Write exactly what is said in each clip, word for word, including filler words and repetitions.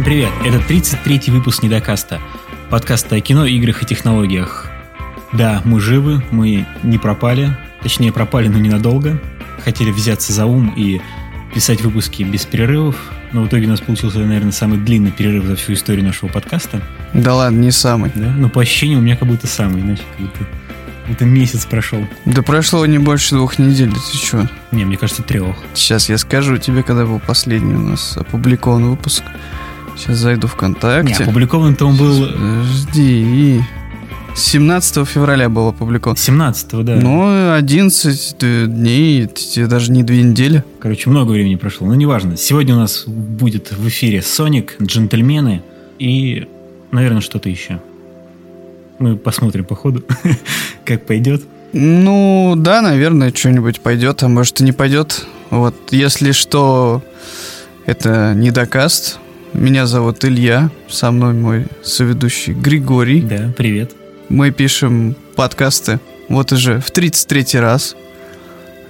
Всем привет! Это тридцать третий выпуск Недокаста, подкаста о кино, играх и технологиях. Да, мы живы, мы не пропали, точнее пропали, но ненадолго. Хотели взяться за ум и писать выпуски без перерывов, но в итоге у нас получился, наверное, самый длинный перерыв за всю историю нашего подкаста. Да ладно, не самый. Да? Но по ощущениям у меня как будто самый, иначе как будто... Это месяц прошел. Да прошло не больше двух недель, ты че? Не, мне кажется, трех. Сейчас я скажу тебе, когда был последний у нас опубликован выпуск. Сейчас зайду ВКонтакте. Не, опубликован-то он был... Сейчас, подожди. семнадцатого февраля был опубликован. семнадцатого, да. Ну, одиннадцать дней, даже не две недели. Короче, много времени прошло, но неважно. Сегодня у нас будет в эфире «Соник», «Джентльмены» и, наверное, что-то еще. Мы посмотрим по ходу, как пойдет. Ну, да, наверное, что-нибудь пойдет, а может и не пойдет. Вот, если что, это Недокаст. Меня зовут Илья, со мной мой соведущий Григорий. Да, привет. Мы пишем подкасты вот уже в тридцать третий раз.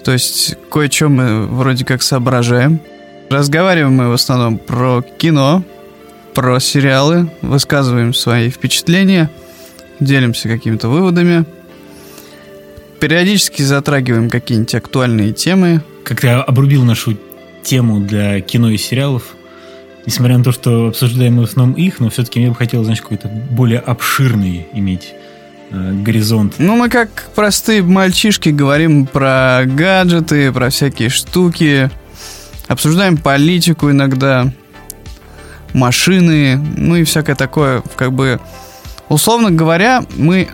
То есть кое-что мы вроде как соображаем. Разговариваем мы в основном про кино, про сериалы, высказываем свои впечатления, делимся какими-то выводами. Периодически затрагиваем какие-нибудь актуальные темы. Как я обрубил нашу тему для кино и сериалов, несмотря на то, что обсуждаем мы в основном их, но все-таки мне бы хотелось, значит, какой-то более обширный иметь э, горизонт. Ну, мы как простые мальчишки говорим про гаджеты, про всякие штуки, обсуждаем политику иногда, машины, ну и всякое такое, как бы... Условно говоря, мы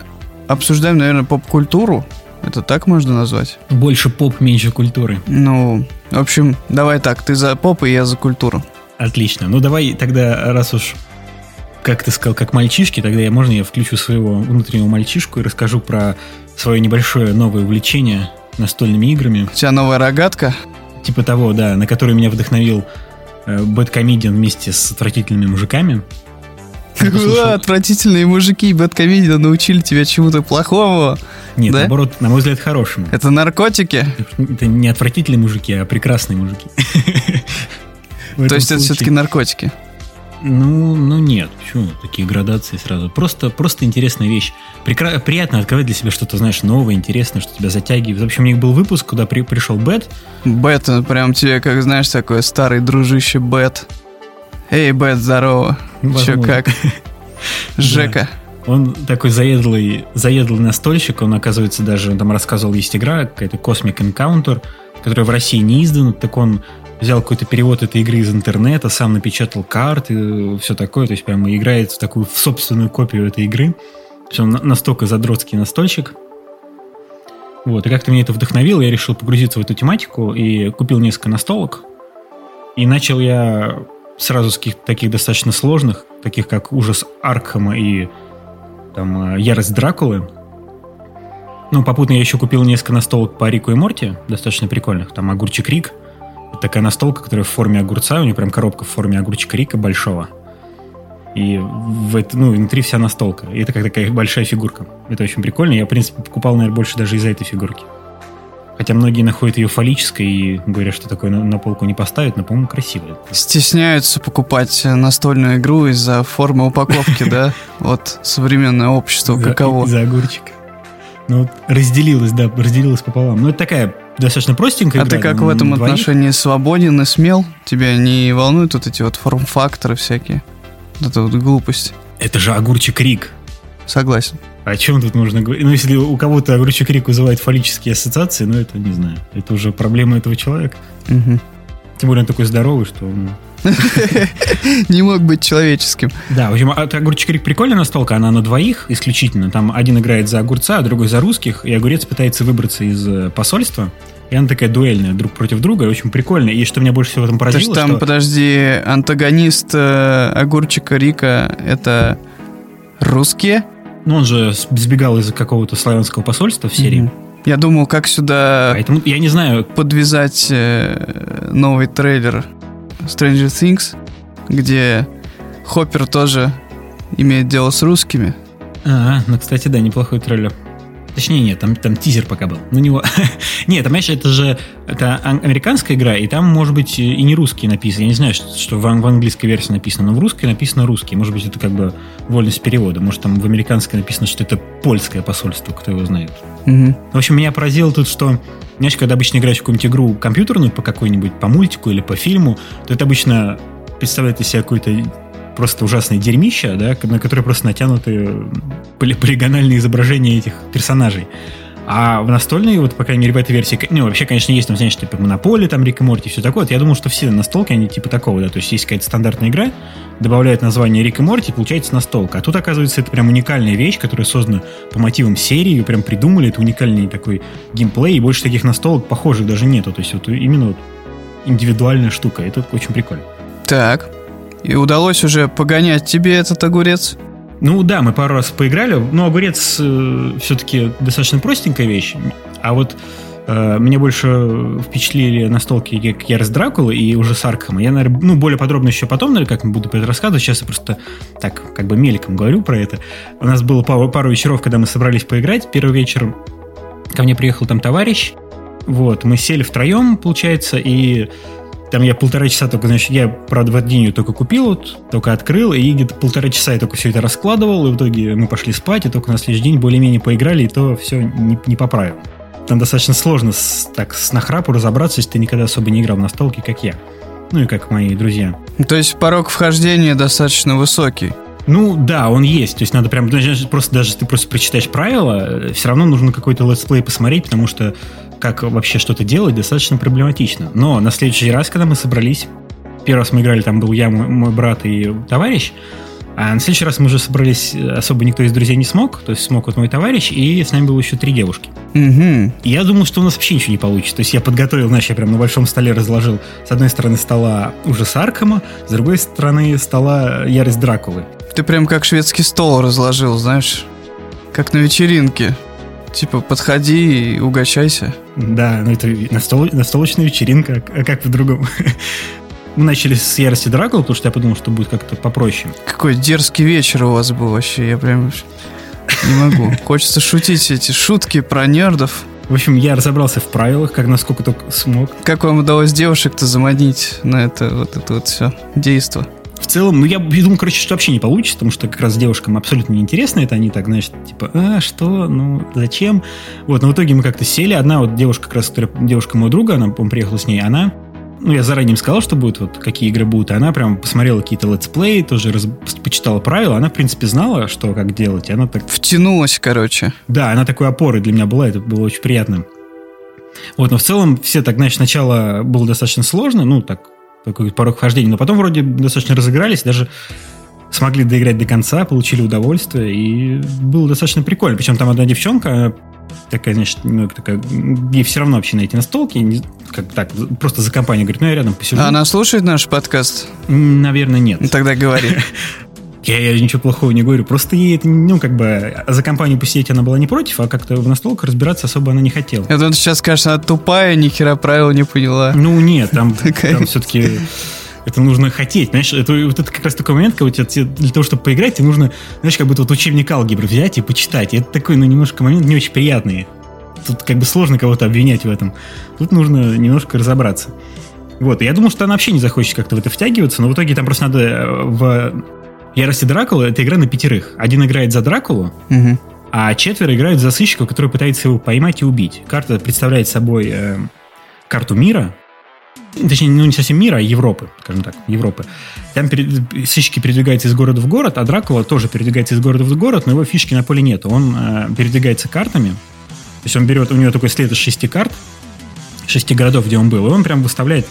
обсуждаем, наверное, поп-культуру. Это так можно назвать? Больше поп, меньше культуры. Ну, в общем, давай так, ты за поп, и я за культуру. Отлично. Ну, давай тогда, раз уж, как ты сказал, как мальчишки, тогда я, можно я включу своего внутреннего мальчишку и расскажу про свое небольшое новое увлечение настольными играми. У тебя новая рогатка? Типа того, да, на которую меня вдохновил Бэткомедиан вместе с отвратительными мужиками. Ура, отвратительные мужики и Бэткомедиан научили тебя чему-то плохому. Нет, да? Наоборот, на мой взгляд, хорошему. Это наркотики? Это не отвратительные мужики, а прекрасные мужики. То есть это все-таки наркотики? Ну, ну нет, почему такие градации сразу? Просто, просто интересная вещь. Прекра... Приятно открывать для себя что-то, знаешь, новое, интересное, что тебя затягивает. В общем, у них был выпуск, куда при... пришел Бэт. Бэт, прям тебе, как знаешь, такой старый дружище Бэт. Эй, Бэт, здорово. Возможно. Че, как? Жека. Да. Он такой заедлый, заедлый настольщик. Он, оказывается, даже он там рассказывал, есть игра, какая-то Cosmic Encounter, которая в России не издана. Так он взял какой-то перевод этой игры из интернета, сам напечатал карты, все такое. То есть прямо играет в такую в собственную копию этой игры. То есть он настолько задротский настольщик. Вот. И как-то меня это вдохновило. Я решил погрузиться в эту тематику и купил несколько настолок. И начал я... Сразу с каких-то таких достаточно сложных, таких как «Ужас Аркхама» и там, «Ярость Дракулы». Ну, попутно я еще купил несколько настолок по Рику и Морти, достаточно прикольных. Там «Огурчик Рик». Это такая настолка, которая в форме огурца, у нее прям коробка в форме огурчика Рика большого. И в это, ну, внутри вся настолка. И это как такая большая фигурка. Это очень прикольно. Я, в принципе, покупал, наверное, больше даже из-за этой фигурки. Хотя многие находят ее фаллической и говорят, что такое на, на полку не поставят, но, по-моему, красивая. Стесняются покупать настольную игру из-за формы упаковки, да? Вот современное общество каково. Из-за огурчика. Ну, разделилось, да, разделилось пополам. Ну, это такая достаточно простенькая игра. А ты как в этом отношении свободен и смел? Тебя не волнуют вот эти вот форм-факторы всякие? Вот эта вот глупость. Это же огурчик Рик. Согласен. О чем тут можно говорить? Ну, если у кого-то огурчик Рик вызывает фаллические ассоциации, ну, это, не знаю, это уже проблема этого человека. Угу. Тем более он такой здоровый, что он... Не мог быть человеческим. Да, в общем, огурчик Рик прикольная настолка, она на двоих исключительно. Там один играет за огурца, а другой за русских, и огурец пытается выбраться из посольства. И она такая дуэльная, друг против друга, и очень прикольная. И что меня больше всего в этом поразило... То есть там, что... подожди, антагонист огурчика Рика — это русские... Ну, он же сбегал из какого-то славянского посольства в Сирии. Mm-hmm. Я думал, как сюда... Поэтому, я не знаю... Подвязать э, новый трейлер Stranger Things, где Хоппер тоже имеет дело с русскими. А, ну, кстати, да, неплохой трейлер. Точнее, нет, там, там тизер пока был. Ну, него... нет, там, конечно, это же это американская игра, и там, может быть, и не русские написаны. Я не знаю, что, что в, в английской версии написано, но в русской написано русский. Может быть, это как бы вольность перевода. Может, там в американской написано, что это польское посольство, кто его знает. Угу. В общем, меня поразило тут, что... Знаешь, когда обычно играешь в какую-нибудь игру компьютерную, по какой-нибудь, по мультику или по фильму, то это обычно представляет из себя какое-то... просто ужасное дерьмище, да, на которое просто натянуты полигональные изображения этих персонажей. А в настольной, вот, по крайней мере, в этой версии, ну, вообще, конечно, есть, там, знаешь, типа, Монополия, там, Рик и Морти, все такое. Вот я думал, что все настолки, они типа такого, да, то есть есть какая-то стандартная игра, добавляют название Рик и Морти, получается настолка. А тут, оказывается, это прям уникальная вещь, которая создана по мотивам серии, прям придумали, это уникальный такой геймплей, и больше таких настолок похожих даже нету. То есть вот именно вот индивидуальная штука, это очень прикольно. Так... И удалось уже погонять тебе этот огурец? Ну да, мы пару раз поиграли. Но огурец э, все-таки достаточно простенькая вещь. А вот э, мне больше впечатлили настолки, как Ярость Дракулы и Ужас Аркхама. Я, наверное, ну, более подробно еще потом, наверное, как буду про это рассказывать. Сейчас я просто так как бы мельком говорю про это. У нас было пару, пару вечеров, когда мы собрались поиграть. Первый вечер ко мне приехал там товарищ. Вот, мы сели втроем, получается, и... Там я полтора часа только, значит, я, правда, в этот день ее только купил, вот, только открыл, и где-то полтора часа я только все это раскладывал, и в итоге мы пошли спать, и только на следующий день более-менее поиграли, и то все не, не поправил. Там достаточно сложно с, так с нахрапу разобраться, если ты никогда особо не играл в настолки, как я, ну и как мои друзья. То есть порог вхождения достаточно высокий? Ну да, он есть, то есть надо прям, просто даже ты просто прочитаешь правила, все равно нужно какой-то летсплей посмотреть, потому что как вообще что-то делать, достаточно проблематично. Но на следующий раз, когда мы собрались, первый раз мы играли, там был я, мой, мой брат и товарищ, а на следующий раз мы уже собрались, особо никто из друзей не смог, то есть смог вот мой товарищ, и с нами было еще три девушки. Угу. И я думал, что у нас вообще ничего не получится. То есть я подготовил, знаешь, я прям на большом столе разложил с одной стороны стола Ужас Аркхама, с другой стороны стола Ярость Дракулы. Ты прям как шведский стол разложил, знаешь, как на вечеринке. Типа, подходи и угощайся. Да, ну это настол, настолочная вечеринка, а как по-другому. Мы начали с Ярости Дракулы, потому что я подумал, что будет как-то попроще. Какой дерзкий вечер у вас был вообще, я прям не могу. Хочется шутить эти шутки про нердов. В общем, я разобрался в правилах, как насколько только смог. Как вам удалось девушек-то заманить на это вот это вот все действо? В целом, ну, я думаю, короче, что вообще не получится, потому что как раз девушкам абсолютно неинтересно это, они так, знаешь, типа, а, что, ну, зачем? Вот, но в итоге мы как-то сели, одна вот девушка, как раз, которая, девушка моего друга, она, по-моему, приехала с ней, она, ну, я заранее им сказал, что будет, вот, какие игры будут, и она прям посмотрела какие-то летсплеи, тоже раз, почитала правила, она, в принципе, знала, что, как делать, и она так... Втянулась, короче. Да, она такой опорой для меня была, это было очень приятно. Вот, но в целом все так, значит, сначала было достаточно сложно, ну, так... какой-то порог вхождения, но потом вроде достаточно разыгрались, даже смогли доиграть до конца, получили удовольствие, и было достаточно прикольно. Причем там одна девчонка, такая, значит, немного такая, ей все равно вообще на эти настолки, как так, просто за компанию, говорит, ну я рядом посижу. Она слушает наш подкаст? Наверное, нет. Ну, тогда говори. Я, я ничего плохого не говорю. Просто ей это, ну, как бы, за компанию посидеть она была не против, а как-то в настолках разбираться особо она не хотела. Я думаю, сейчас, конечно, она тупая, ни хера правил не поняла. Ну, нет, там, там все-таки это нужно хотеть. Знаешь, это, вот это как раз такой момент, когда тебе, для того, чтобы поиграть, тебе нужно, знаешь, как будто вот учебник алгебры взять и почитать. И это такой, ну, немножко момент не очень приятный. Тут как бы сложно кого-то обвинять в этом. Тут нужно немножко разобраться. Вот, и я думал, что она вообще не захочет как-то в это втягиваться, но в итоге там просто надо в... Ярость Дракулы — это игра на пятерых. Один играет за Дракулу, угу. А четверо играют за сыщика, который пытается его поймать и убить. Карта представляет собой э, карту мира. Точнее, ну не совсем мира, а Европы, скажем так, Европы. Там перед, сыщики передвигаются из города в город, а Дракула тоже передвигается из города в город, но его фишки на поле нету. Он э, передвигается картами. То есть он берет, у него такой след из шести карт, шести городов, где он был, и он прям выставляет,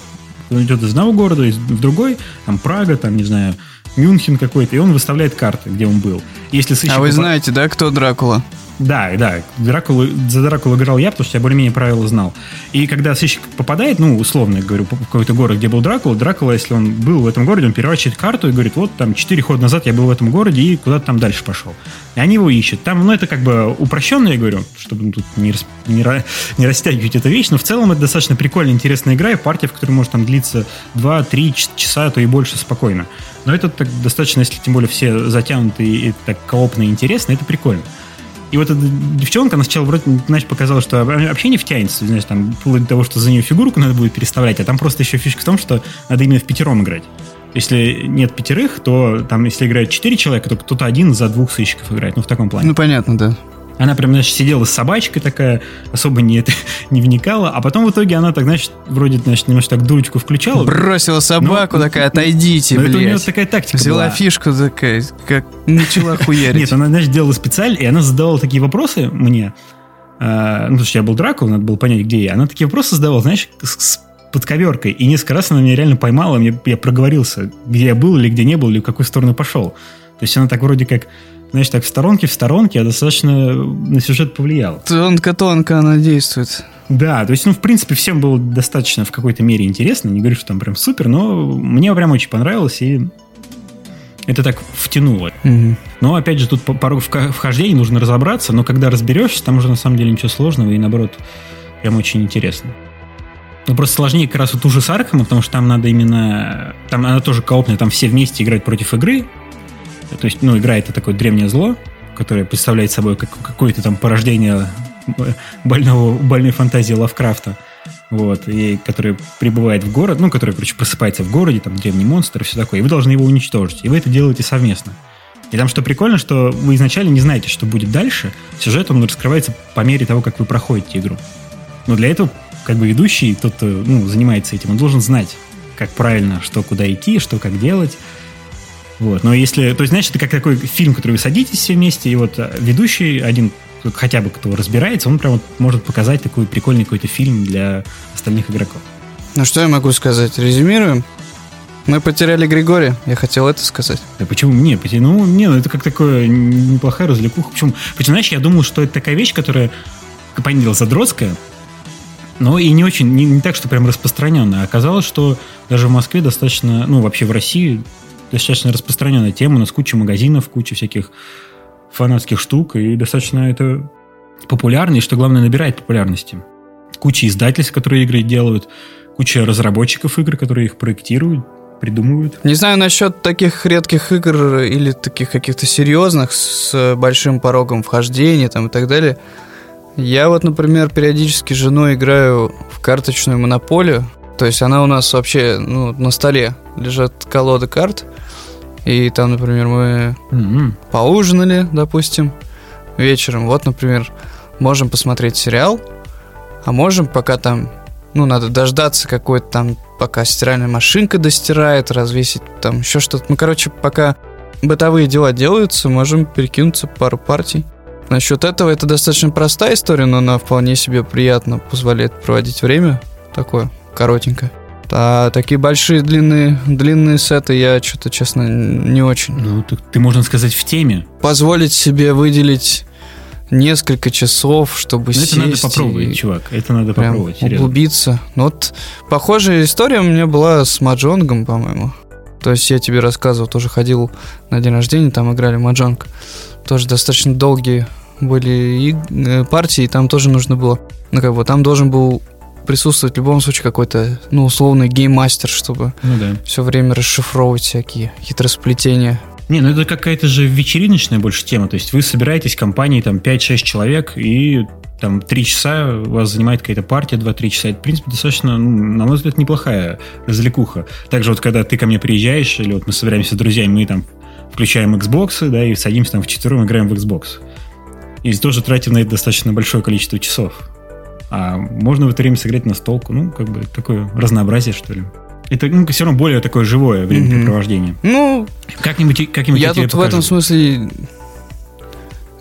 он идет из одного города, из, в другой, там Прага, там, не знаю, Мюнхен какой-то, и он выставляет карты, где он был. Если сыщик... А вы знаете, да, кто Дракула? Да, да, Дракулу, за Дракулу играл я, потому что я более-менее правила знал. И когда сыщик попадает, ну, условно, я говорю, в какой-то город, где был Дракула, Дракула, если он был в этом городе, он переворачивает карту и говорит, вот там четыре хода назад я был в этом городе и куда-то там дальше пошел. И они его ищут. Там, ну, это как бы упрощенно, я говорю, чтобы тут не, рас... не, ра... не растягивать эту вещь, но в целом это достаточно прикольная, интересная игра и партия, в которой может там длиться два-три часа, а то и больше спокойно. Но это так достаточно, если тем более все затянуты и так коопно и интересно, это прикольно. И вот эта девчонка, она сначала вроде, значит, показала, что вообще не втянется, знаешь, там, вплоть до того, что за нее фигурку надо будет переставлять, а там просто еще фишка в том, что надо именно в пятером играть. Если нет пятерых, то там, если играют четыре человека, то кто-то один за двух сыщиков играет, ну, в таком плане. Ну, понятно, да. Она прям, значит, сидела с собачкой такая, особо не, это, не вникала. А потом в итоге она так, значит, вроде, значит, немножко так дурочку включала. Бросила собаку, но, такая, отойдите, но блядь. Это у нее такая тактика взяла была. Фишку такая, как начала хуярить. Нет, она, значит, делала специально, и она задавала такие вопросы мне. А, ну, потому что я был Дракул, надо было понять, где я. Она такие вопросы задавала, знаешь, с, с подковеркой. И несколько раз она меня реально поймала, мне, я проговорился, где я был или где не был, или в какую сторону пошел. То есть она так вроде как... Знаешь, так в сторонке, в сторонке, а достаточно на сюжет повлиял. Тонко-тонко она действует. Да, то есть, ну, в принципе, всем было достаточно в какой-то мере интересно. Не говорю, что там прям супер, но мне прям очень понравилось, и это так втянуло. Угу. Но, опять же, тут порог вхождения нужно разобраться, но когда разберешься, там уже на самом деле ничего сложного, и наоборот, прям очень интересно. Ну, просто сложнее как раз вот «Ужас Аркхама», потому что там надо именно... Там она тоже коопная, там все вместе играют против игры. То есть, ну, игра — это такое древнее зло, которое представляет собой как, какое-то там порождение больного, больной фантазии Лавкрафта, вот, и которое прибывает в город, ну, которое, короче, просыпается в городе, там, древний монстр и все такое, и вы должны его уничтожить, и вы это делаете совместно. И там что прикольно, что вы изначально не знаете, что будет дальше, сюжет, он раскрывается по мере того, как вы проходите игру. Но для этого, как бы, ведущий, тот, кто, ну, занимается этим, он должен знать, как правильно, что, куда идти, что, как делать. Вот, но если, то есть, знаешь, это как такой фильм, который вы садитесь все вместе, и вот ведущий, один хотя бы кто разбирается, он прям вот может показать такой прикольный какой-то фильм для остальных игроков. Ну что я могу сказать? Резюмируем. Мы потеряли Григория, я хотел это сказать. Да почему мне? Ну, не, ну это как такое неплохая развлекуха. Почему? Почему, знаешь, я думал, что это такая вещь, которая, понятное дело, задротская, но и не очень, не, не так, что прям распространенная. Оказалось, что даже в Москве достаточно, ну, вообще в России... достаточно распространенная тема, у нас куча магазинов, куча всяких фанатских штук, и достаточно это популярно, и, что главное, набирает популярности. Куча издательств, которые игры делают, куча разработчиков игр, которые их проектируют, придумывают. Не знаю насчет таких редких игр или таких каких-то серьезных с большим порогом вхождения там, и так далее. Я вот, например, периодически с женой играю в карточную монополию. То есть она у нас вообще, ну, на столе лежат колоды карт. И там, например, мы mm-hmm. поужинали, допустим, вечером. Вот, например, можем посмотреть сериал. А можем пока там, ну, надо дождаться какой-то там, пока стиральная машинка достирает, развесить там еще что-то. Ну, короче, пока бытовые дела делаются, можем перекинуться пару партий. Насчет этого это достаточно простая история, но она вполне себе приятно позволяет проводить время такое. Коротенько. А такие большие длинные, длинные сеты я что-то, честно, не очень. Ну, так ты, можно сказать, в теме. Позволить себе выделить несколько часов, чтобы сесть. Это надо попробовать, чувак. Это надо попробовать. Углубиться. Ну, вот похожая история у меня была с маджонгом, по-моему. То есть я тебе рассказывал, тоже ходил на день рождения, там играли в маджонг. Тоже достаточно долгие были партии, и там тоже нужно было... Ну, как бы, там должен был... присутствовать в любом случае какой-то, ну, условный гейммастер, чтобы ну, да. все время расшифровывать всякие хитросплетения. Не, ну это какая-то же вечериночная больше тема, то есть вы собираетесь в компании там пять-шесть человек, и там три часа вас занимает какая-то партия, два-три часа, это, в принципе, достаточно, ну, на мой взгляд, неплохая развлекуха. Также вот когда ты ко мне приезжаешь, или вот мы собираемся с друзьями, мы там включаем Xbox, да, и садимся там вчетвером, играем в Xbox. И тоже тратим на это достаточно большое количество часов. А можно в это время сыграть на столку. Ну, как бы такое разнообразие, что ли. Это, ну, все равно более такое живое времяпрепровождение. Mm-hmm. Ну, как-нибудь, как-нибудь я, я тут в этом смысле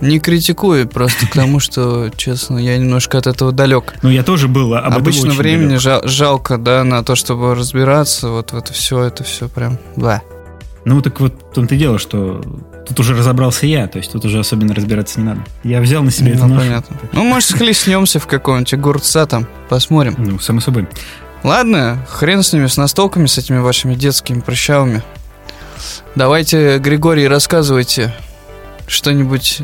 не критикую. Просто потому, что, честно, я немножко от этого далек. Ну, я тоже был. Обычно времени жалко, да, на то, чтобы разбираться. Вот это все, это все прям, да. Ну, так вот в том-то и дело, что тут уже разобрался я, то есть тут уже особенно разбираться не надо. Я взял на себя ну, эту ношу. Понятно. Ну, может, схлестнемся в каком-нибудь огурца там, посмотрим. Ну, само собой. Ладно, хрен с ними, с настолками, с этими вашими детскими прыщавыми. Давайте, Григорий, рассказывайте что-нибудь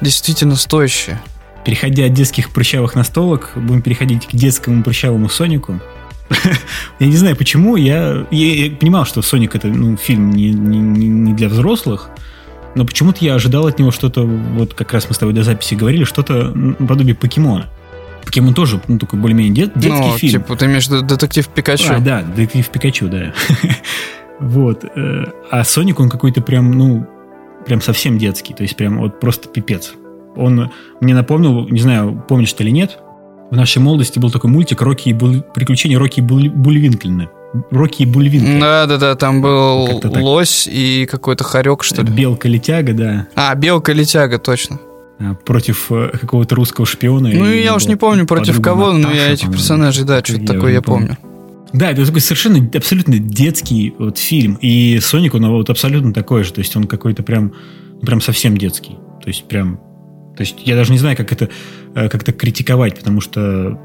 действительно стоящее. Переходя от детских прыщавых настолок, будем переходить к детскому прыщавому Сонику. Я не знаю, почему. Я, я, я понимал, что «Соник» — это, ну, фильм не, не, не для взрослых. Но почему-то я ожидал от него что-то, вот как раз мы с тобой до записи говорили, что-то подобие Покемона. Покемон тоже, ну, такой более-менее дет, детский ну, фильм. Ну, типа, ты имеешь в виду детектив Пикачу. А, да, детектив Пикачу, да. Вот. А Соник, он какой-то прям, ну, прям совсем детский. То есть прям вот просто пипец. Он мне напомнил, не знаю, помнишь ты или нет, в нашей молодости был такой мультик «Рокки и Буль... «Приключения Рокки и Буль... Бульвинклина». Рокки и Бульвинклина. Да-да-да, там был лось и какой-то хорек, что ли. Белка-летяга, да. А, Белка-летяга, точно. Против какого-то русского шпиона. Ну, я уж не помню, против кого, Наташа, но я этих персонажей, да, что-то такое я помню. помню. Да, это такой совершенно абсолютно детский вот фильм. И Соник, он вот абсолютно такой же. То есть он какой-то прям, прям совсем детский. То есть прям... То есть я даже не знаю, как это как-то критиковать, потому что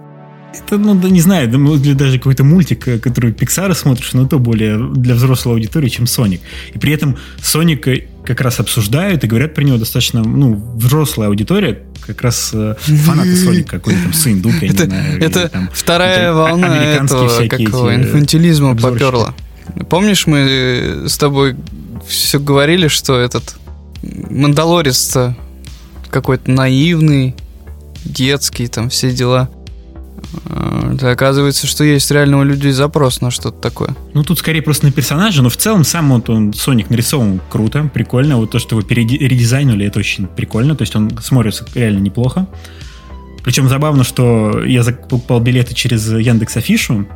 это, ну, не знаю, для даже какой-то мультик, который Pixar смотришь, но то более для взрослой аудитории, чем Соник. И при этом Соник как раз обсуждают и говорят про него достаточно, ну, взрослая аудитория, как раз фанаты Соника, какой-то там сын Дука, я не знаю. Это вторая волна этого какого инфантилизма поперла. Помнишь, мы с тобой все говорили, что этот Мандалорец-то какой-то наивный, детский, там все дела. Это оказывается, что есть реально у людей запрос на что-то такое. Ну, тут скорее просто на персонажа, но в целом сам вот он, Соник, нарисован круто, прикольно. Вот то, что его редизайнули, это очень прикольно. То есть он смотрится реально неплохо. Причем забавно, что я покупал билеты через Яндекс.Афишу,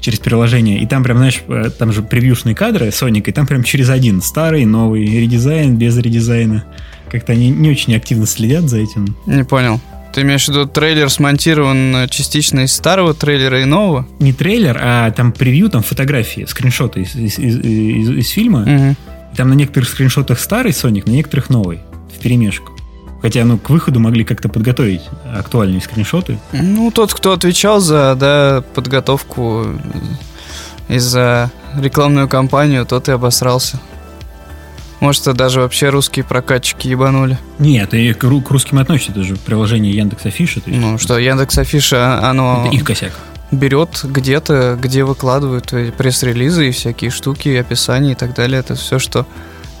через приложение, и там прям, знаешь, там же превьюшные кадры Соника, и там прям через один. Старый, новый, редизайн, без редизайна. Как-то они не очень активно следят за этим. Не понял. Ты имеешь в виду, трейлер смонтирован частично из старого трейлера и нового? Не трейлер, а там превью, там фотографии, скриншоты из, из, из, из, из фильма. Угу. Там на некоторых скриншотах старый Соник, на некоторых новый, вперемешку. Хотя, ну, к выходу могли как-то подготовить актуальные скриншоты. Ну, тот, кто отвечал за, да, подготовку и за рекламную кампанию, тот и обосрался. Может, это даже вообще русские прокатчики ебанули. Нет, и к, к русским относится. Это же приложение Яндекс.Афиша. Ну что, Яндекс.Афиша, оно... Это их косяк. Берет где-то, где выкладывают пресс-релизы и всякие штуки, и описания и так далее. Это все, что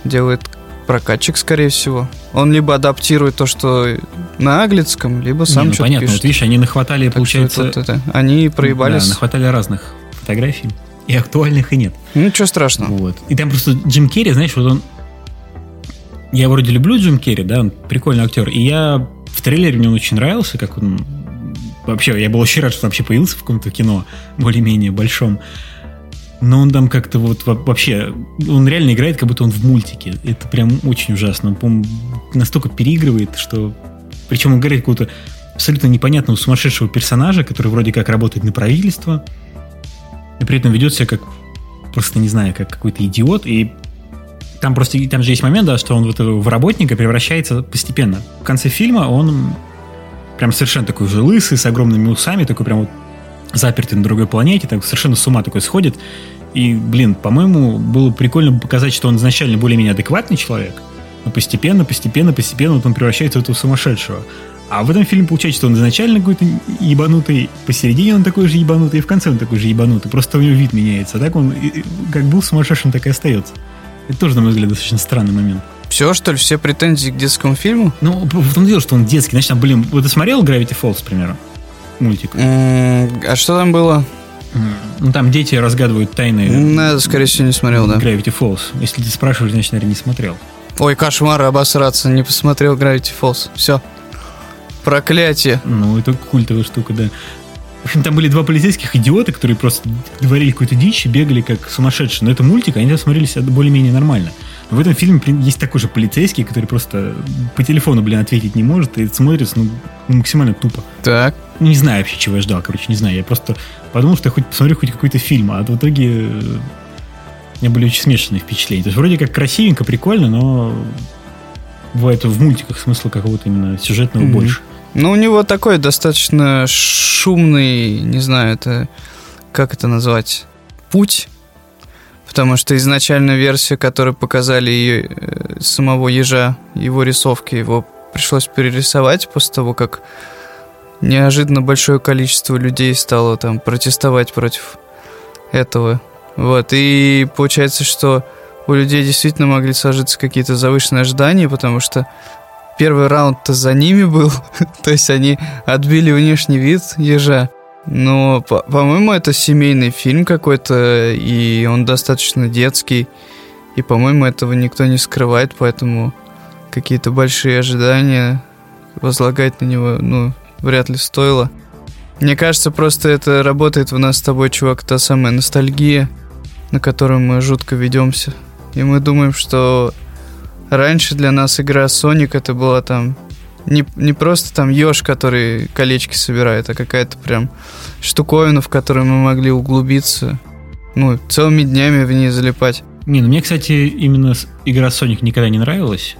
делает прокатчик, скорее всего. Он либо адаптирует то, что на английском, либо сам Не, ну, что-то понятно. Пишет. Вот видишь, они нахватали, так получается... Что, это, они проебались. Да, нахватали разных фотографий. И актуальных, и нет. Ну, ничего страшного. Вот. И там просто Джим Керри, знаешь, вот он... Я вроде люблю Джим Керри, да, он прикольный актер. И я в трейлере мне он очень нравился, как он... Вообще, я был очень рад, что он вообще появился в каком-то кино, более-менее большом. Но он там как-то вот вообще... Он реально играет, как будто он в мультике. Это прям очень ужасно. Он, по-моему, настолько переигрывает, что... Причем он играет какого-то абсолютно непонятного сумасшедшего персонажа, который вроде как работает на правительство, и при этом ведет себя как... Просто не знаю, как какой-то идиот, и... Там просто, там же есть момент, да, что он вот в работника превращается постепенно. В конце фильма он прям совершенно такой же лысый, с огромными усами, такой прям вот запертый на другой планете, так совершенно с ума такой сходит. И, блин, по-моему, было прикольно показать, что он изначально более-менее адекватный человек, но постепенно, постепенно, постепенно вот он превращается в этого сумасшедшего. А в этом фильме получается, что он изначально какой-то ебанутый, посередине он такой же ебанутый, и в конце он такой же ебанутый, просто у него вид меняется. А так он как был сумасшедшим, так и остается. Это тоже, на мой взгляд, достаточно странный момент. Все, что ли? Все претензии к детскому фильму? Ну, в том дело, что он детский. Значит, там, блин, вот ты смотрел Gravity Falls, к примеру? Мультик. Mm, а что там было? Mm. Ну, там дети разгадывают тайны. Mm, скорее всего, не смотрел, да. Gravity Falls. Если ты спрашиваешь, значит, наверное, не смотрел. Ой, кошмар, обосраться. Не посмотрел Gravity Falls. Все. Проклятие. Ну, это культовая штука, да. В общем, там были два полицейских идиота, которые просто говорили какую-то дичь и бегали как сумасшедшие. Но это мультик, они смотрелись более-менее нормально. Но в этом фильме есть такой же полицейский, который просто по телефону, блин, ответить не может и смотрится, ну, максимально тупо. Так. Ну, не знаю вообще, чего я ждал, короче, не знаю. Я просто подумал, что я хоть посмотрю хоть какой-то фильм, а в итоге у меня были очень смешанные впечатления. То есть вроде как красивенько, прикольно, но бывает в мультиках смысла какого-то именно сюжетного mm-hmm. больше. Ну, у него такой достаточно шумный, не знаю, это как это назвать, путь. Потому что изначально версию, которую показали ее, самого ежа, его рисовки, его пришлось перерисовать после того, как неожиданно большое количество людей стало там протестовать против этого. Вот, и получается, что у людей действительно могли сложиться какие-то завышенные ожидания, потому что первый раунд-то за ними был, то есть они отбили внешний вид ежа. Но, по- по-моему, это семейный фильм какой-то, и он достаточно детский, и, по-моему, этого никто не скрывает, поэтому какие-то большие ожидания возлагать на него, ну, вряд ли стоило. Мне кажется, просто это работает в нас с тобой, чувак, та самая ностальгия, на которую мы жутко ведемся. И мы думаем, что раньше для нас игра Sonic это была там не, не просто там еж, который колечки собирает, а какая-то прям штуковина, в которую мы могли углубиться, ну, целыми днями в ней залипать. Не, ну мне, кстати, именно игра Sonic никогда не нравилась,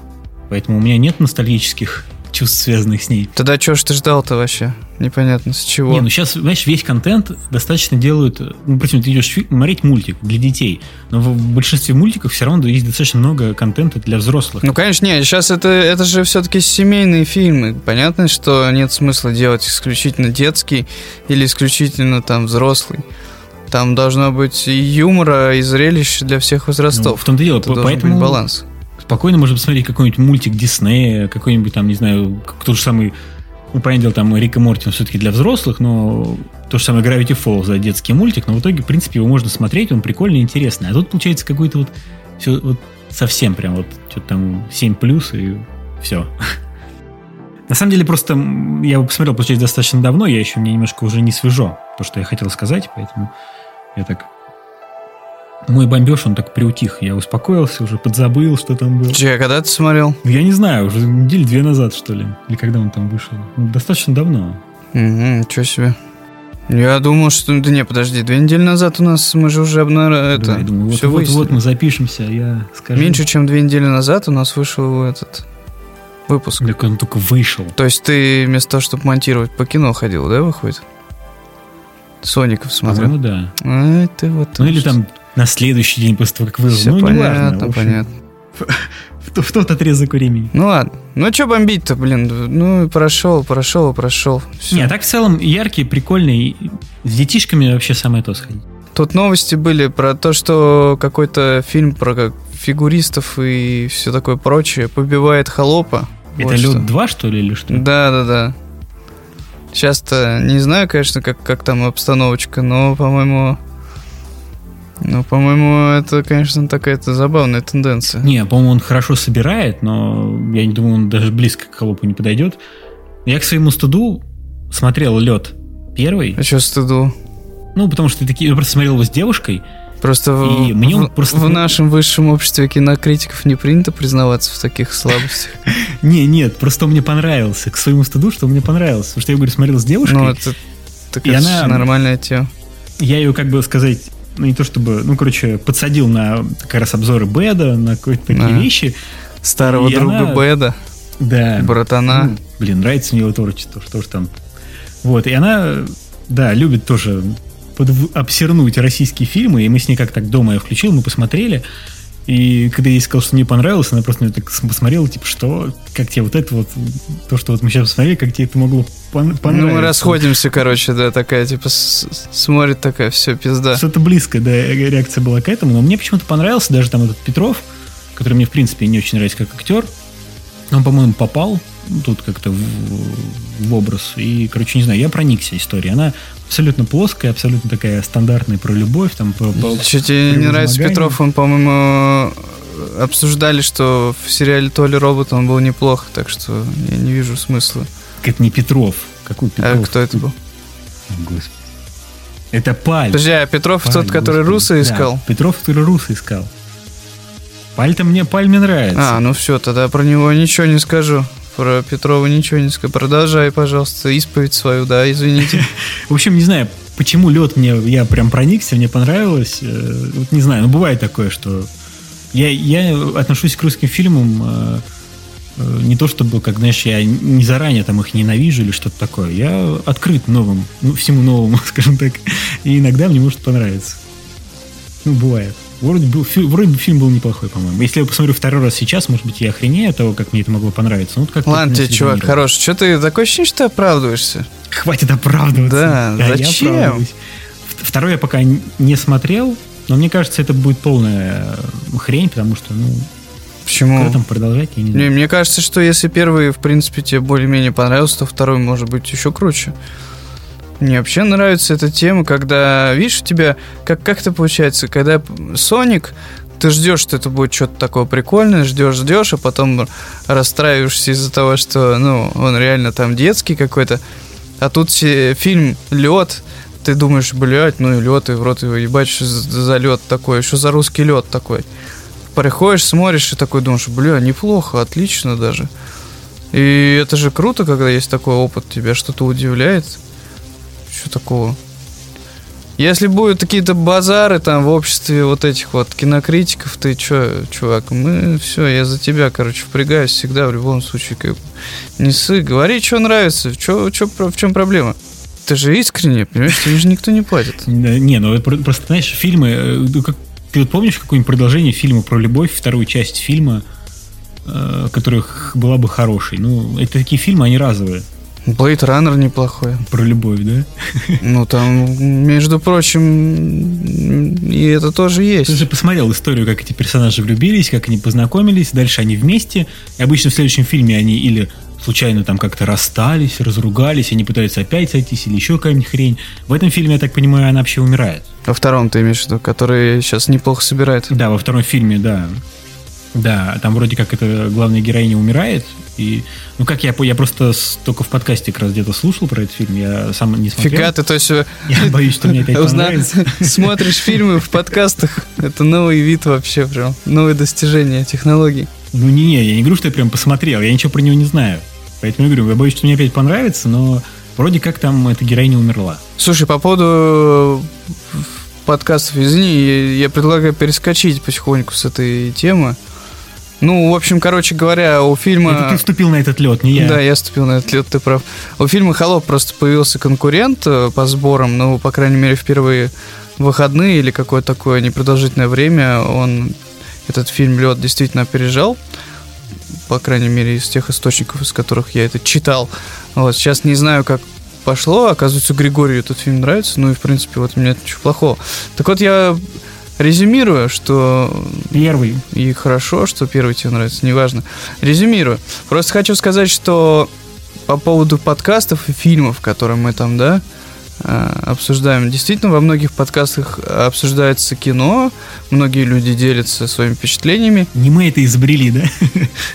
поэтому у меня нет ностальгических чувств, связанных с ней. Тогда чего ж ты ждал-то вообще? Непонятно, с чего. Не, ну сейчас, знаешь, весь контент достаточно делают... Ну, например, ты идешь фильм, смотреть мультик для детей, но в большинстве мультиков все равно есть достаточно много контента для взрослых. Ну, конечно, нет, сейчас это, это же все-таки семейные фильмы. Понятно, что нет смысла делать исключительно детский или исключительно там взрослый. Там должно быть и юмора, и зрелище для всех возрастов. Ну, в том-то и дело, поэтому... должен быть баланс. Спокойно можно посмотреть какой-нибудь мультик Диснея, какой-нибудь там, не знаю, тот же самый, ну, понятное дело, там Рик и Морти, он все-таки для взрослых, но то же самое Gravity Falls, да, детский мультик, но в итоге, в принципе, его можно смотреть, он прикольный, интересный. А тут получается какой-то вот все вот совсем прям вот что-то там семь плюс и все. На самом деле, просто я его посмотрел, получается, достаточно давно, я еще, мне немножко уже не свежо то, что я хотел сказать, поэтому я так... Мой бомбеж, он так приутих. Я успокоился, уже подзабыл, что там было. Че, когда ты смотрел? Я не знаю, уже недели две назад, что ли. Или когда он там вышел. Достаточно давно. Угу, ничего себе. Я думал, что... Да не, подожди, две недели назад у нас мы же уже обнаружили это. Да, я думаю, вот, вот, вот мы запишемся, я скажу. Меньше, чем две недели назад у нас вышел этот выпуск. Так он только вышел. То есть ты вместо того, чтобы монтировать, по кино ходил, да, выходит? Соников смотрел? Ну да. А, ты вот... Ну или там... На следующий день после того, как вызвал. Все ну, понятно, неважно, понятно. В, в, в тот отрезок времени. Ну ладно. Ну а что бомбить-то, блин? Ну прошел, прошел, прошел. Все. Не, а так в целом яркий, прикольный. С детишками вообще самое то сходить. Тут новости были про то, что какой-то фильм про как, фигуристов и все такое прочее побивает холопа. Это вот «Лед два», что ли, или что? Да, да, да. Сейчас-то не знаю, конечно, как, как там обстановочка, но, по-моему... Ну, по-моему, это, конечно, такая-то забавная тенденция. Не, по-моему, он хорошо собирает, но я не думаю, он даже близко к холопу не подойдет. Я к своему стыду смотрел «Лед» первый. А что стыду? Ну, потому что я просто смотрел его с девушкой. Просто, и в, мне он просто... в нашем высшем обществе кинокритиков не принято признаваться в таких слабостях. Не, нет, просто он мне понравился. К своему стыду, что он мне понравился. Потому что я, говорю, смотрел с девушкой. Ну, это такая нормальная тема. Я ее, как бы сказать... Ну, не то чтобы, ну, короче, подсадил на как раз обзоры Бэда, на какие-то такие а, вещи. Старого и друга она... Бэда. Да. Братана. Ну, блин, нравится мне его творчество, что ж там. Вот, и она, да, любит тоже подв... обсернуть российские фильмы, и мы с ней как-то так дома я включил, мы посмотрели, и когда я ей сказал, что мне понравилось, она просто на меня так посмотрела, типа, что, как тебе вот это вот, то, что вот мы сейчас посмотрели, как тебе это могло пон- понравиться. Ну, мы расходимся, короче, да, такая, типа, с- смотрит такая, все, пизда. Что-то близкое, да, реакция была к этому, но мне почему-то понравился даже там этот Петров, который мне, в принципе, не очень нравится как актер, он, по-моему, попал тут как-то в, в образ, и, короче, не знаю, я проникся историей, она... Абсолютно плоская, абсолютно такая стандартная про любовь. Там, про, про, что тебе не нравится Петров? Он, по-моему, обсуждали, что в сериале «Толя робот» он был неплох, так что я не вижу смысла. Это не Петров. Какой Петров? А кто это был? Господи. Это Паль. Подожди, а Петров Паль, тот, Господи. который Руса искал? Да, Петров, который Руса искал. Паль-то мне, Паль мне нравится. А, ну все, тогда про него ничего не скажу. Про Петрова ничего не скажу. Продолжай, пожалуйста, исповедь свою, да, извините. В общем, не знаю, почему лед мне... Я прям проникся, мне понравилось. Вот не знаю, но бывает такое, что... Я, я отношусь к русским фильмам не то, чтобы, как, знаешь, я не заранее там их ненавижу или что-то такое. Я открыт новым, ну, всему новому, скажем так. И иногда мне может понравиться. Ну, бывает. Вроде, был, вроде фильм был неплохой, по-моему. Если я посмотрю второй раз сейчас, может быть, я охренею от того, как мне это могло понравиться. Ну, как ладно тебе, чувак, хорош. Что ты, такое ощущение, что ты оправдываешься? Хватит оправдываться. Да, да зачем? Второй я пока не смотрел. Но мне кажется, это будет полная хрень, потому что, ну... Почему? Как там продолжать, я не знаю. Не, мне кажется, что если первый, в принципе, тебе более-менее понравился, то второй может быть еще круче. Мне вообще нравится эта тема, когда, видишь, у тебя... Как, как это получается, когда Соник... Ты ждешь, что это будет что-то такое прикольное, ждешь, ждешь, а потом расстраиваешься из-за того, что, ну, он реально там детский какой-то. А тут фильм «Лед», ты думаешь, блядь, ну и лед, и в рот его ебать, что за лед такой, что за русский лед такой. Приходишь, смотришь и такой думаешь, бля, неплохо, отлично даже. И это же круто, когда есть такой опыт, тебя что-то удивляет. Что такого? Если будут какие-то базары там в обществе вот этих вот кинокритиков, ты чё, чувак, мы все, я за тебя, короче, впрягаюсь всегда, в любом случае, как не ссы, говори, что нравится, чё, чё, в чем проблема? Ты же искренне, понимаешь, тебе же никто не платит. Не, ну просто, знаешь, фильмы, ты помнишь какое-нибудь продолжение фильма про любовь, вторую часть фильма, которых была бы хорошей? Ну, это такие фильмы, они разовые. Blade Runner неплохой. Про любовь, да? Ну, там, между прочим, и это тоже есть. Ты же посмотрел историю, как эти персонажи влюбились, как они познакомились, дальше они вместе. И обычно в следующем фильме они или случайно там как-то расстались, разругались, они пытаются опять сойтись или еще какая-нибудь хрень. В этом фильме, я так понимаю, она вообще умирает. Во втором ты имеешь в виду, который сейчас неплохо собирает. Да, во втором фильме, да. Да, там вроде как эта главная героиня умирает. И, ну как я, я просто с, только в подкасте как раз где-то слушал про этот фильм, я сам не смотрел. Фига ты, то есть... Я боюсь, что мне это не понравится. Смотришь фильмы в подкастах, это новый вид вообще прям, новые достижения технологий. Ну не-не, я не говорю, что я прям посмотрел, я ничего про него не знаю. Поэтому я говорю, я боюсь, что мне опять понравится, но вроде как там эта героиня умерла. Слушай, по поводу... подкастов, извини, я предлагаю перескочить потихоньку с этой темы. Ну, в общем, короче говоря, у фильма... Это ты вступил на этот лед, не я. Да, я вступил на этот лед, ты прав. У фильма «Холоп» просто появился конкурент по сборам, ну, по крайней мере, в первые выходные или какое-то такое непродолжительное время он этот фильм «Лед» действительно опережал, по крайней мере, из тех источников, из которых я это читал. Вот, сейчас не знаю, как пошло, оказывается, Григорию этот фильм нравится, ну и, в принципе, вот у меня ничего плохого. Так вот, я... Резюмирую, что... Первый. И хорошо, что первый тебе нравится, неважно. Резюмирую. Просто хочу сказать, что по поводу подкастов и фильмов, которые мы там, да, обсуждаем. Действительно, во многих подкастах обсуждается кино, многие люди делятся своими впечатлениями. Не мы это изобрели, да?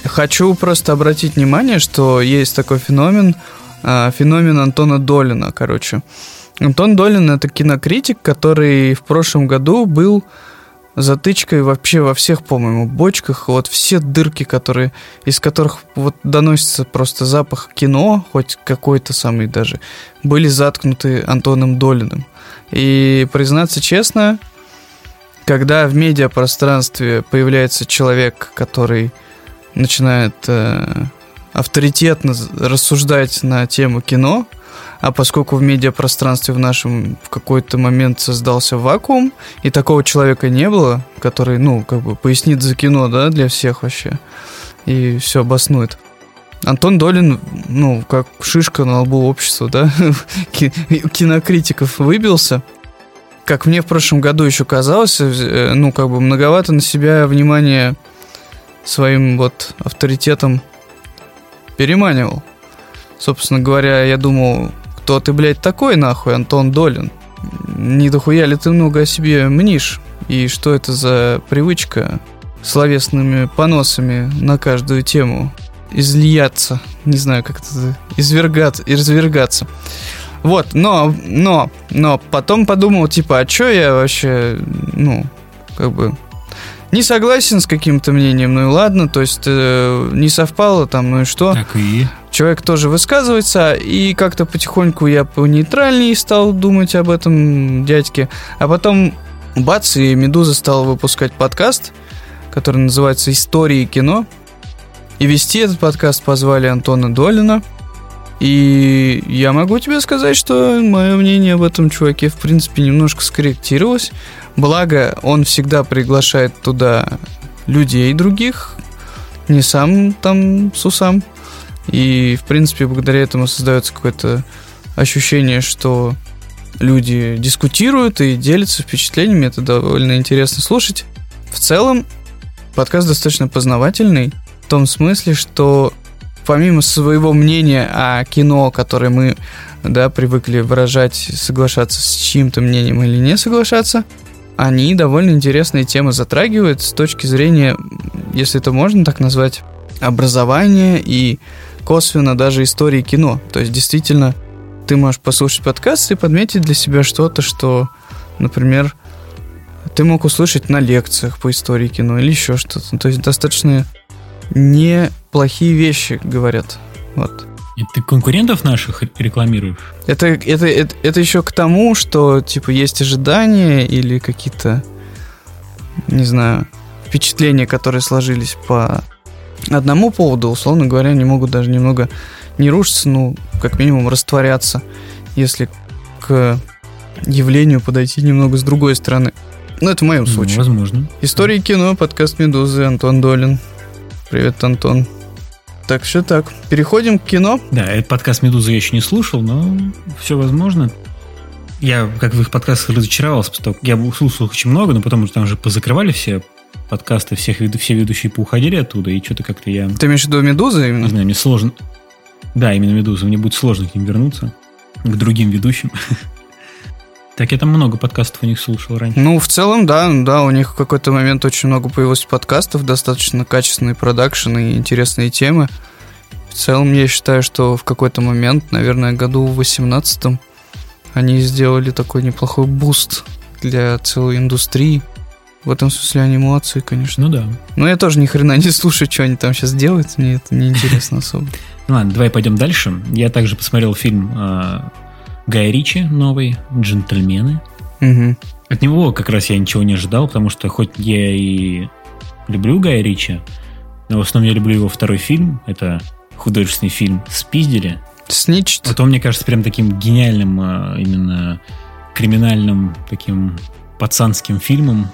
Хочу просто обратить внимание, что есть такой феномен, феномен Антона Долина, короче. Антон Долин — это кинокритик, который в прошлом году был затычкой вообще во всех, по-моему, бочках. Вот все дырки, которые, из которых вот доносится просто запах кино, хоть какой-то самый даже, были заткнуты Антоном Долиным. И, признаться честно, когда в медиапространстве появляется человек, который начинает э, авторитетно рассуждать на тему кино, а поскольку в медиапространстве в нашем в какой-то момент создался вакуум, и такого человека не было, который, ну, как бы пояснит за кино, да, для всех вообще, и все обоснует. Антон Долин, ну, как шишка на лбу общества, да, кинокритиков выбился. Как мне в прошлом году еще казалось, ну, как бы многовато на себя внимание своим вот авторитетом переманивал. Собственно говоря, я думал, кто ты, блядь, такой, нахуй, Антон Долин? Не дохуя ли ты много о себе мнишь? И что это за привычка словесными поносами на каждую тему излияться? Не знаю, как это... Извергаться, извергаться. Вот, но, но, но потом подумал, типа, а чё я вообще, ну, как бы... Не согласен с каким-то мнением, ну и ладно, то есть э, не совпало там, ну и что. Так и... Человек тоже высказывается, и как-то потихоньку я понейтральнее стал думать об этом дядьке. А потом, бац, и «Медуза» стала выпускать подкаст, который называется «Истории кино». И вести этот подкаст позвали Антона Долина. И я могу тебе сказать, что мое мнение об этом чуваке, в принципе, немножко скорректировалось. Благо, он всегда приглашает туда людей других, не сам там с усам. И, в принципе, благодаря этому создается какое-то ощущение, что люди дискутируют и делятся впечатлениями. Это довольно интересно слушать. В целом, подкаст достаточно познавательный, в том смысле, что помимо своего мнения о кино, которое мы, да, привыкли выражать, соглашаться с чьим-то мнением или не соглашаться, они довольно интересные темы затрагивают с точки зрения, если это можно так назвать, образования и косвенно даже истории кино. То есть, действительно, ты можешь послушать подкаст и подметить для себя что-то, что, например, ты мог услышать на лекциях по истории кино или еще что-то. То есть, достаточно неплохие вещи говорят. Вот. И ты конкурентов наших рекламируешь? Это, это, это, это еще к тому, что типа есть ожидания или какие-то, не знаю, впечатления, которые сложились по одному поводу, условно говоря, они могут даже немного не рушиться, ну, как минимум растворяться, если к явлению подойти немного с другой стороны. Ну, это в моем случае. Возможно. Истории кино, подкаст «Медузы», Антон Долин. Привет, Антон. Так, все так. Переходим к кино. Да, этот подкаст «Медузы» я еще не слушал, но все возможно. Я, как в их подкастах, разочаровался. Я слушал их очень много, но потом там же позакрывали все подкасты, всех, все ведущие поуходили оттуда, и что-то как-то я... Ты имеешь в виду «Медузы» именно? Не знаю, мне сложно... Да, именно «Медузы». Мне будет сложно к ним вернуться, к другим ведущим. Так я там много подкастов у них слушал раньше. Ну, в целом, да, да, у них в какой-то момент очень много появилось подкастов, достаточно качественные продакшены и интересные темы. В целом, я считаю, что в какой-то момент, наверное, году в восемнадцатом они сделали такой неплохой буст для целой индустрии. В этом смысле они молодцы, конечно. Ну да. Но я тоже ни хрена не слушаю, что они там сейчас делают, мне это неинтересно особо. Ну ладно, давай пойдем дальше. Я также посмотрел фильм... Гай Ричи новый, «Джентльмены». Угу. От него как раз я ничего не ожидал, потому что хоть я и люблю Гая Ричи, но в основном я люблю его второй фильм. Это художественный фильм «Спиздили». Сничт. Вот он, мне кажется, прям таким гениальным, именно криминальным, таким пацанским фильмом.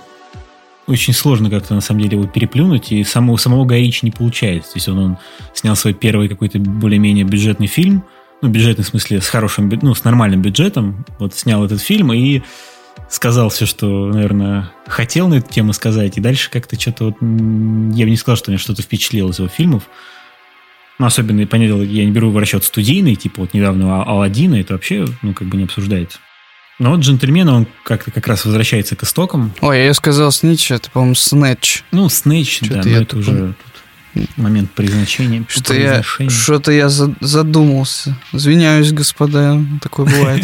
Очень сложно как-то, на самом деле, его переплюнуть, и самого, самого Гая Ричи не получается. То есть он, он снял свой первый какой-то более-менее бюджетный фильм, ну, бюджетный в смысле, с хорошим, ну, с нормальным бюджетом, вот, снял этот фильм и сказал все, что, наверное, хотел на эту тему сказать, и дальше как-то что-то вот, я бы не сказал, что меня что-то впечатлило из его фильмов, ну, особенно, понятно, я не беру в расчет студийный, типа, вот, недавнего «Аладина», это вообще, ну, как бы не обсуждается. Но вот «Джентльмен», он как-то как раз возвращается к истокам. Ой, я сказал «Снич», это, по-моему, «Снэч». Ну, «Снэч», что-то да, но это такой... уже... момент призначения. Что-то я, что-то я задумался. Извиняюсь, господа, такое бывает.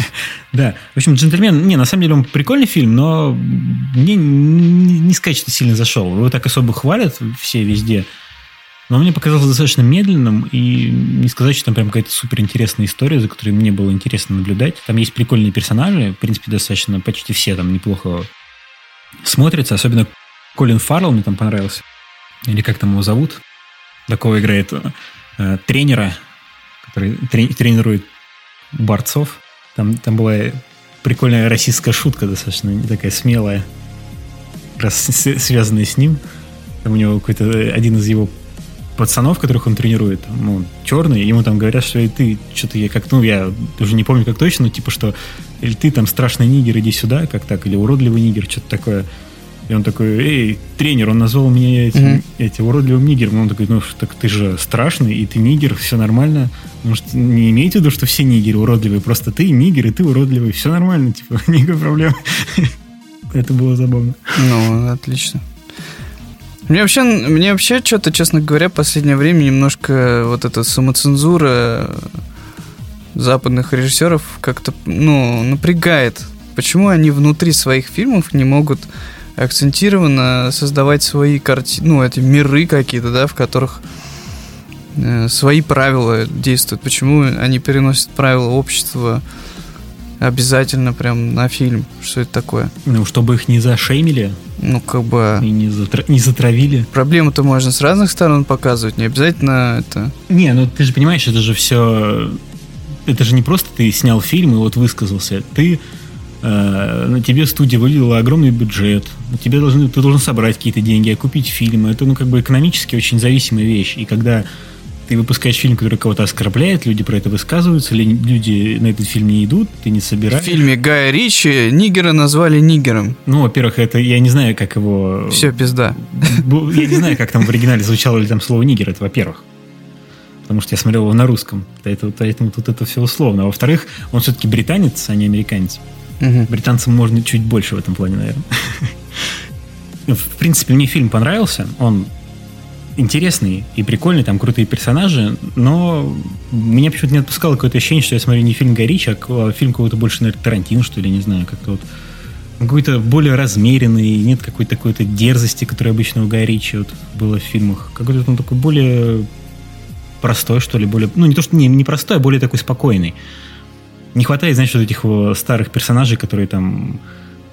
Да. В общем, «Джентльмен», не, на самом деле он прикольный фильм, но мне не сказать, что сильно зашел. Его так особо хвалят все везде. Но мне показалось достаточно медленным, и не сказать, что там прям какая-то суперинтересная история, за которой мне было интересно наблюдать. Там есть прикольные персонажи, в принципе, достаточно почти все там неплохо смотрятся. Особенно Колин Фаррелл мне там понравился. Или как там его зовут? Такого играет э, тренера, который трени- тренирует борцов. Там, там была прикольная российская шутка, достаточно не такая смелая, раз с- связанная с ним. Там у него какой-то один из его пацанов, которых он тренирует, ну, он черный, ему там говорят, что и ты, что-то я как, ну, я уже не помню как точно, но типа что, или ты там страшный нигер, иди сюда, как так, или уродливый нигер, что-то такое. И он такой, эй, тренер, он назвал меня этим, mm-hmm. этим уродливым нигером. Он такой, ну, так ты же страшный, и ты нигер, все нормально. Может, не имейте в виду, что все нигеры уродливые, просто ты нигер, и ты уродливый, все нормально, типа, никакой проблемы. Это было забавно. Ну, отлично. Мне вообще, мне вообще что-то, честно говоря, в последнее время немножко вот эта самоцензура западных режиссеров как-то, ну, напрягает. Почему они внутри своих фильмов не могут... акцентированно создавать свои картины, ну, эти миры какие-то, да, в которых э, свои правила действуют. Почему они переносят правила общества обязательно прям на фильм? Что это такое? Ну, чтобы их не зашеймили. Ну, как бы... И не, затра... не затравили. Проблему-то можно с разных сторон показывать, не обязательно это... Не, ну, ты же понимаешь, это же все... Это же не просто ты снял фильм и вот высказался. Ты... На тебе студия выделила огромный бюджет, тебе должны, ты должен собрать какие-то деньги, купить фильмы. Это, ну, как бы экономически очень зависимая вещь. И когда ты выпускаешь фильм, который кого-то оскорбляет, люди про это высказываются, или люди на этот фильм не идут, ты не собираешь. В фильме Гая Ричи нигера назвали нигером. Ну, во-первых, это я не знаю, как его... Все, пизда. Я не знаю, как там в оригинале звучало ли там слово нигер, это во-первых. Потому что я смотрел его на русском, поэтому тут это все условно. А во-вторых, он все-таки британец, а не американец. Угу. Британцам можно чуть больше в этом плане, наверное. В принципе, мне фильм понравился, он интересный и прикольный, там крутые персонажи, но меня почему-то не отпускало какое-то ощущение, что я смотрю не фильм Гая Ричи, а фильм какого-то больше, наверное, Тарантино, что ли, не знаю, как-то вот какой-то более размеренный, нет какой-то какой-то дерзости, которая обычно у Гая Ричи вот было в фильмах. Какой-то он такой более простой, что ли, более, ну не то, что не, не простой, а более такой спокойный. Не хватает, знаешь, вот этих старых персонажей, которые там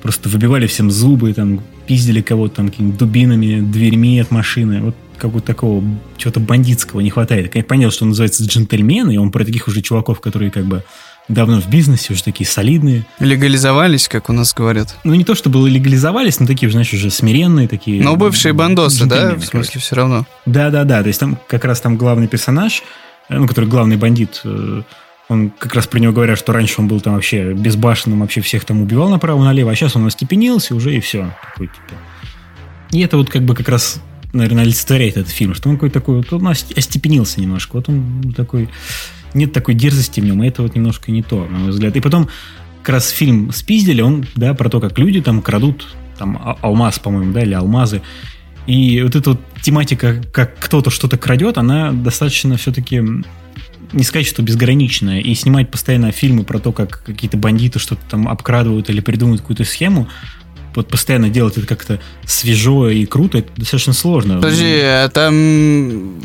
просто выбивали всем зубы, там пиздили кого-то там какими-то дубинами, дверьми от машины. Вот какого-то такого, чего-то бандитского не хватает. Я понял, что он называется «Джентльмены», и он про таких уже чуваков, которые как бы давно в бизнесе, уже такие солидные. Легализовались, как у нас говорят. Ну, не то, что было легализовались, но такие, знаешь, уже смиренные такие. Но бывшие бандосы, да? В смысле, короче. Все равно. Да-да-да, то есть там как раз там главный персонаж, ну, который главный бандит, он как раз про него говорят, что раньше он был там вообще безбашенным, вообще всех там убивал направо-налево, а сейчас он остепенился уже и все. Такой, типа. И это вот как бы как раз, наверное, олицетворяет этот фильм, что он какой-то такой, вот он остепенился немножко, вот он такой, нет такой дерзости в нем, и это вот немножко не то, на мой взгляд. И потом как раз фильм «Спиздили», он, да, про то, как люди там крадут, там, а- алмаз, по-моему, да, или алмазы, и вот эта вот тематика, как кто-то что-то крадет, она достаточно все-таки... не сказать, что безграничная, и снимать постоянно фильмы про то, как какие-то бандиты что-то там обкрадывают или придумывают какую-то схему, вот постоянно делать это как-то свежо и круто, это достаточно сложно. Подожди, а там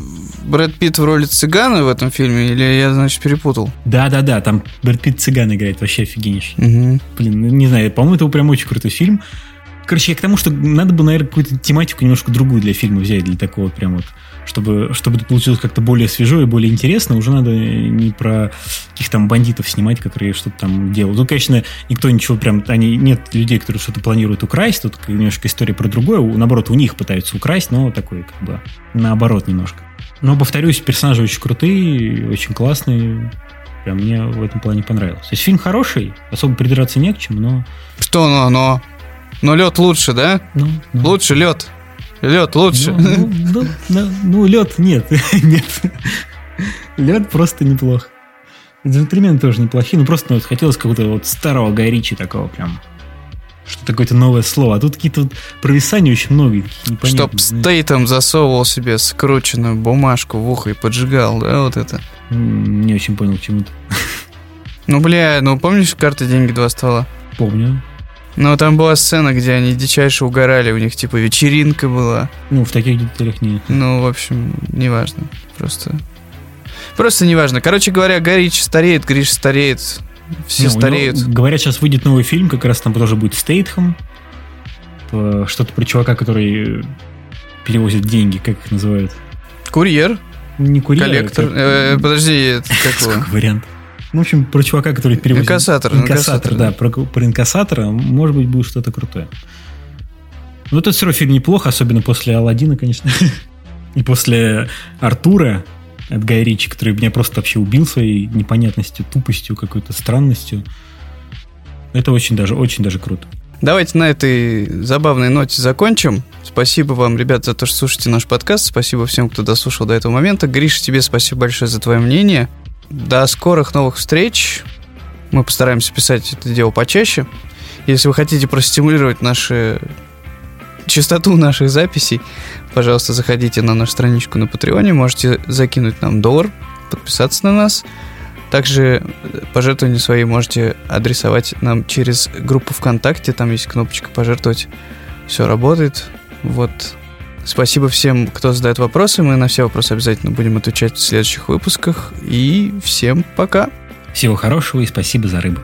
Брэд Питт в роли цыгана в этом фильме, или я, значит, перепутал? Да-да-да, там Брэд Питт цыган играет, вообще офигенично. Угу. Блин, не знаю, по-моему, это прям очень крутой фильм. Короче, я к тому, что надо бы, наверное, какую-то тематику немножко другую для фильма взять, для такого прям вот, чтобы, чтобы это получилось как-то более свежо и более интересно, уже надо не про каких-то там бандитов снимать, которые что-то там делают. Ну, конечно, никто ничего прям... Они, нет людей, которые что-то планируют украсть, тут немножко история про другое, наоборот, у них пытаются украсть, но такой как бы наоборот немножко. Но, повторюсь, персонажи очень крутые, очень классные. Прям мне в этом плане понравилось. То есть фильм хороший, особо придраться не к чему, но... Что но, но... Но лед лучше, да? Ну, ну. Лучше лед. Лед лучше. Ну, ну, ну, ну, ну лед нет. Нет. Лед просто неплох. Джентльмены тоже неплохие. Ну, просто ну, вот, хотелось какого-то вот старого Гая Ричи такого прям. Что-то какое-то новое слово. А тут какие-то вот провисания очень много. Чтоб Стейтом засовывал себе скрученную бумажку в ухо и поджигал, да, вот это? Не очень понял, чему-то. Ну, бля, ну помнишь «Карты, деньги, два ствола»? Помню. Ну, там была сцена, где они дичайше угорали, у них, типа, вечеринка была. Ну, в таких деталях нет. Ну, в общем, неважно. Просто... Просто неважно. Короче говоря, Гай Ричи стареет, Гриш стареет, все не, стареют. Него, говорят, сейчас выйдет новый фильм, как раз там тоже будет Стейтхэм. Что-то про чувака, который перевозит деньги, как их называют? Курьер. Не курьер. Коллектор. Это... Э, подожди, это какой вариант? Ну, в общем, про чувака, который перевозит... Инкассатор. Инкассатор, инкассатор да. да. Про, про инкассатора, может быть, будет что-то крутое. Но этот все равно фильм неплох, особенно после «Аладдина», конечно. И после «Артура» от Гая Ричи, который меня просто вообще убил своей непонятностью, тупостью, какой-то странностью. Это очень даже, очень даже круто. Давайте на этой забавной ноте закончим. Спасибо вам, ребят, за то, что слушаете наш подкаст. Спасибо всем, кто дослушал до этого момента. Гриша, тебе спасибо большое за твое мнение. До скорых новых встреч. Мы постараемся писать это дело почаще. Если вы хотите простимулировать наши... частоту наших записей, пожалуйста, заходите на нашу страничку на Патреоне. Можете закинуть нам доллар, подписаться на нас. Также пожертвования свои можете адресовать нам через группу ВКонтакте. Там есть кнопочка «Пожертвовать». Все работает. Вот. Спасибо всем, кто задает вопросы. Мы на все вопросы обязательно будем отвечать в следующих выпусках. И всем пока. Всего хорошего и спасибо за рыбу.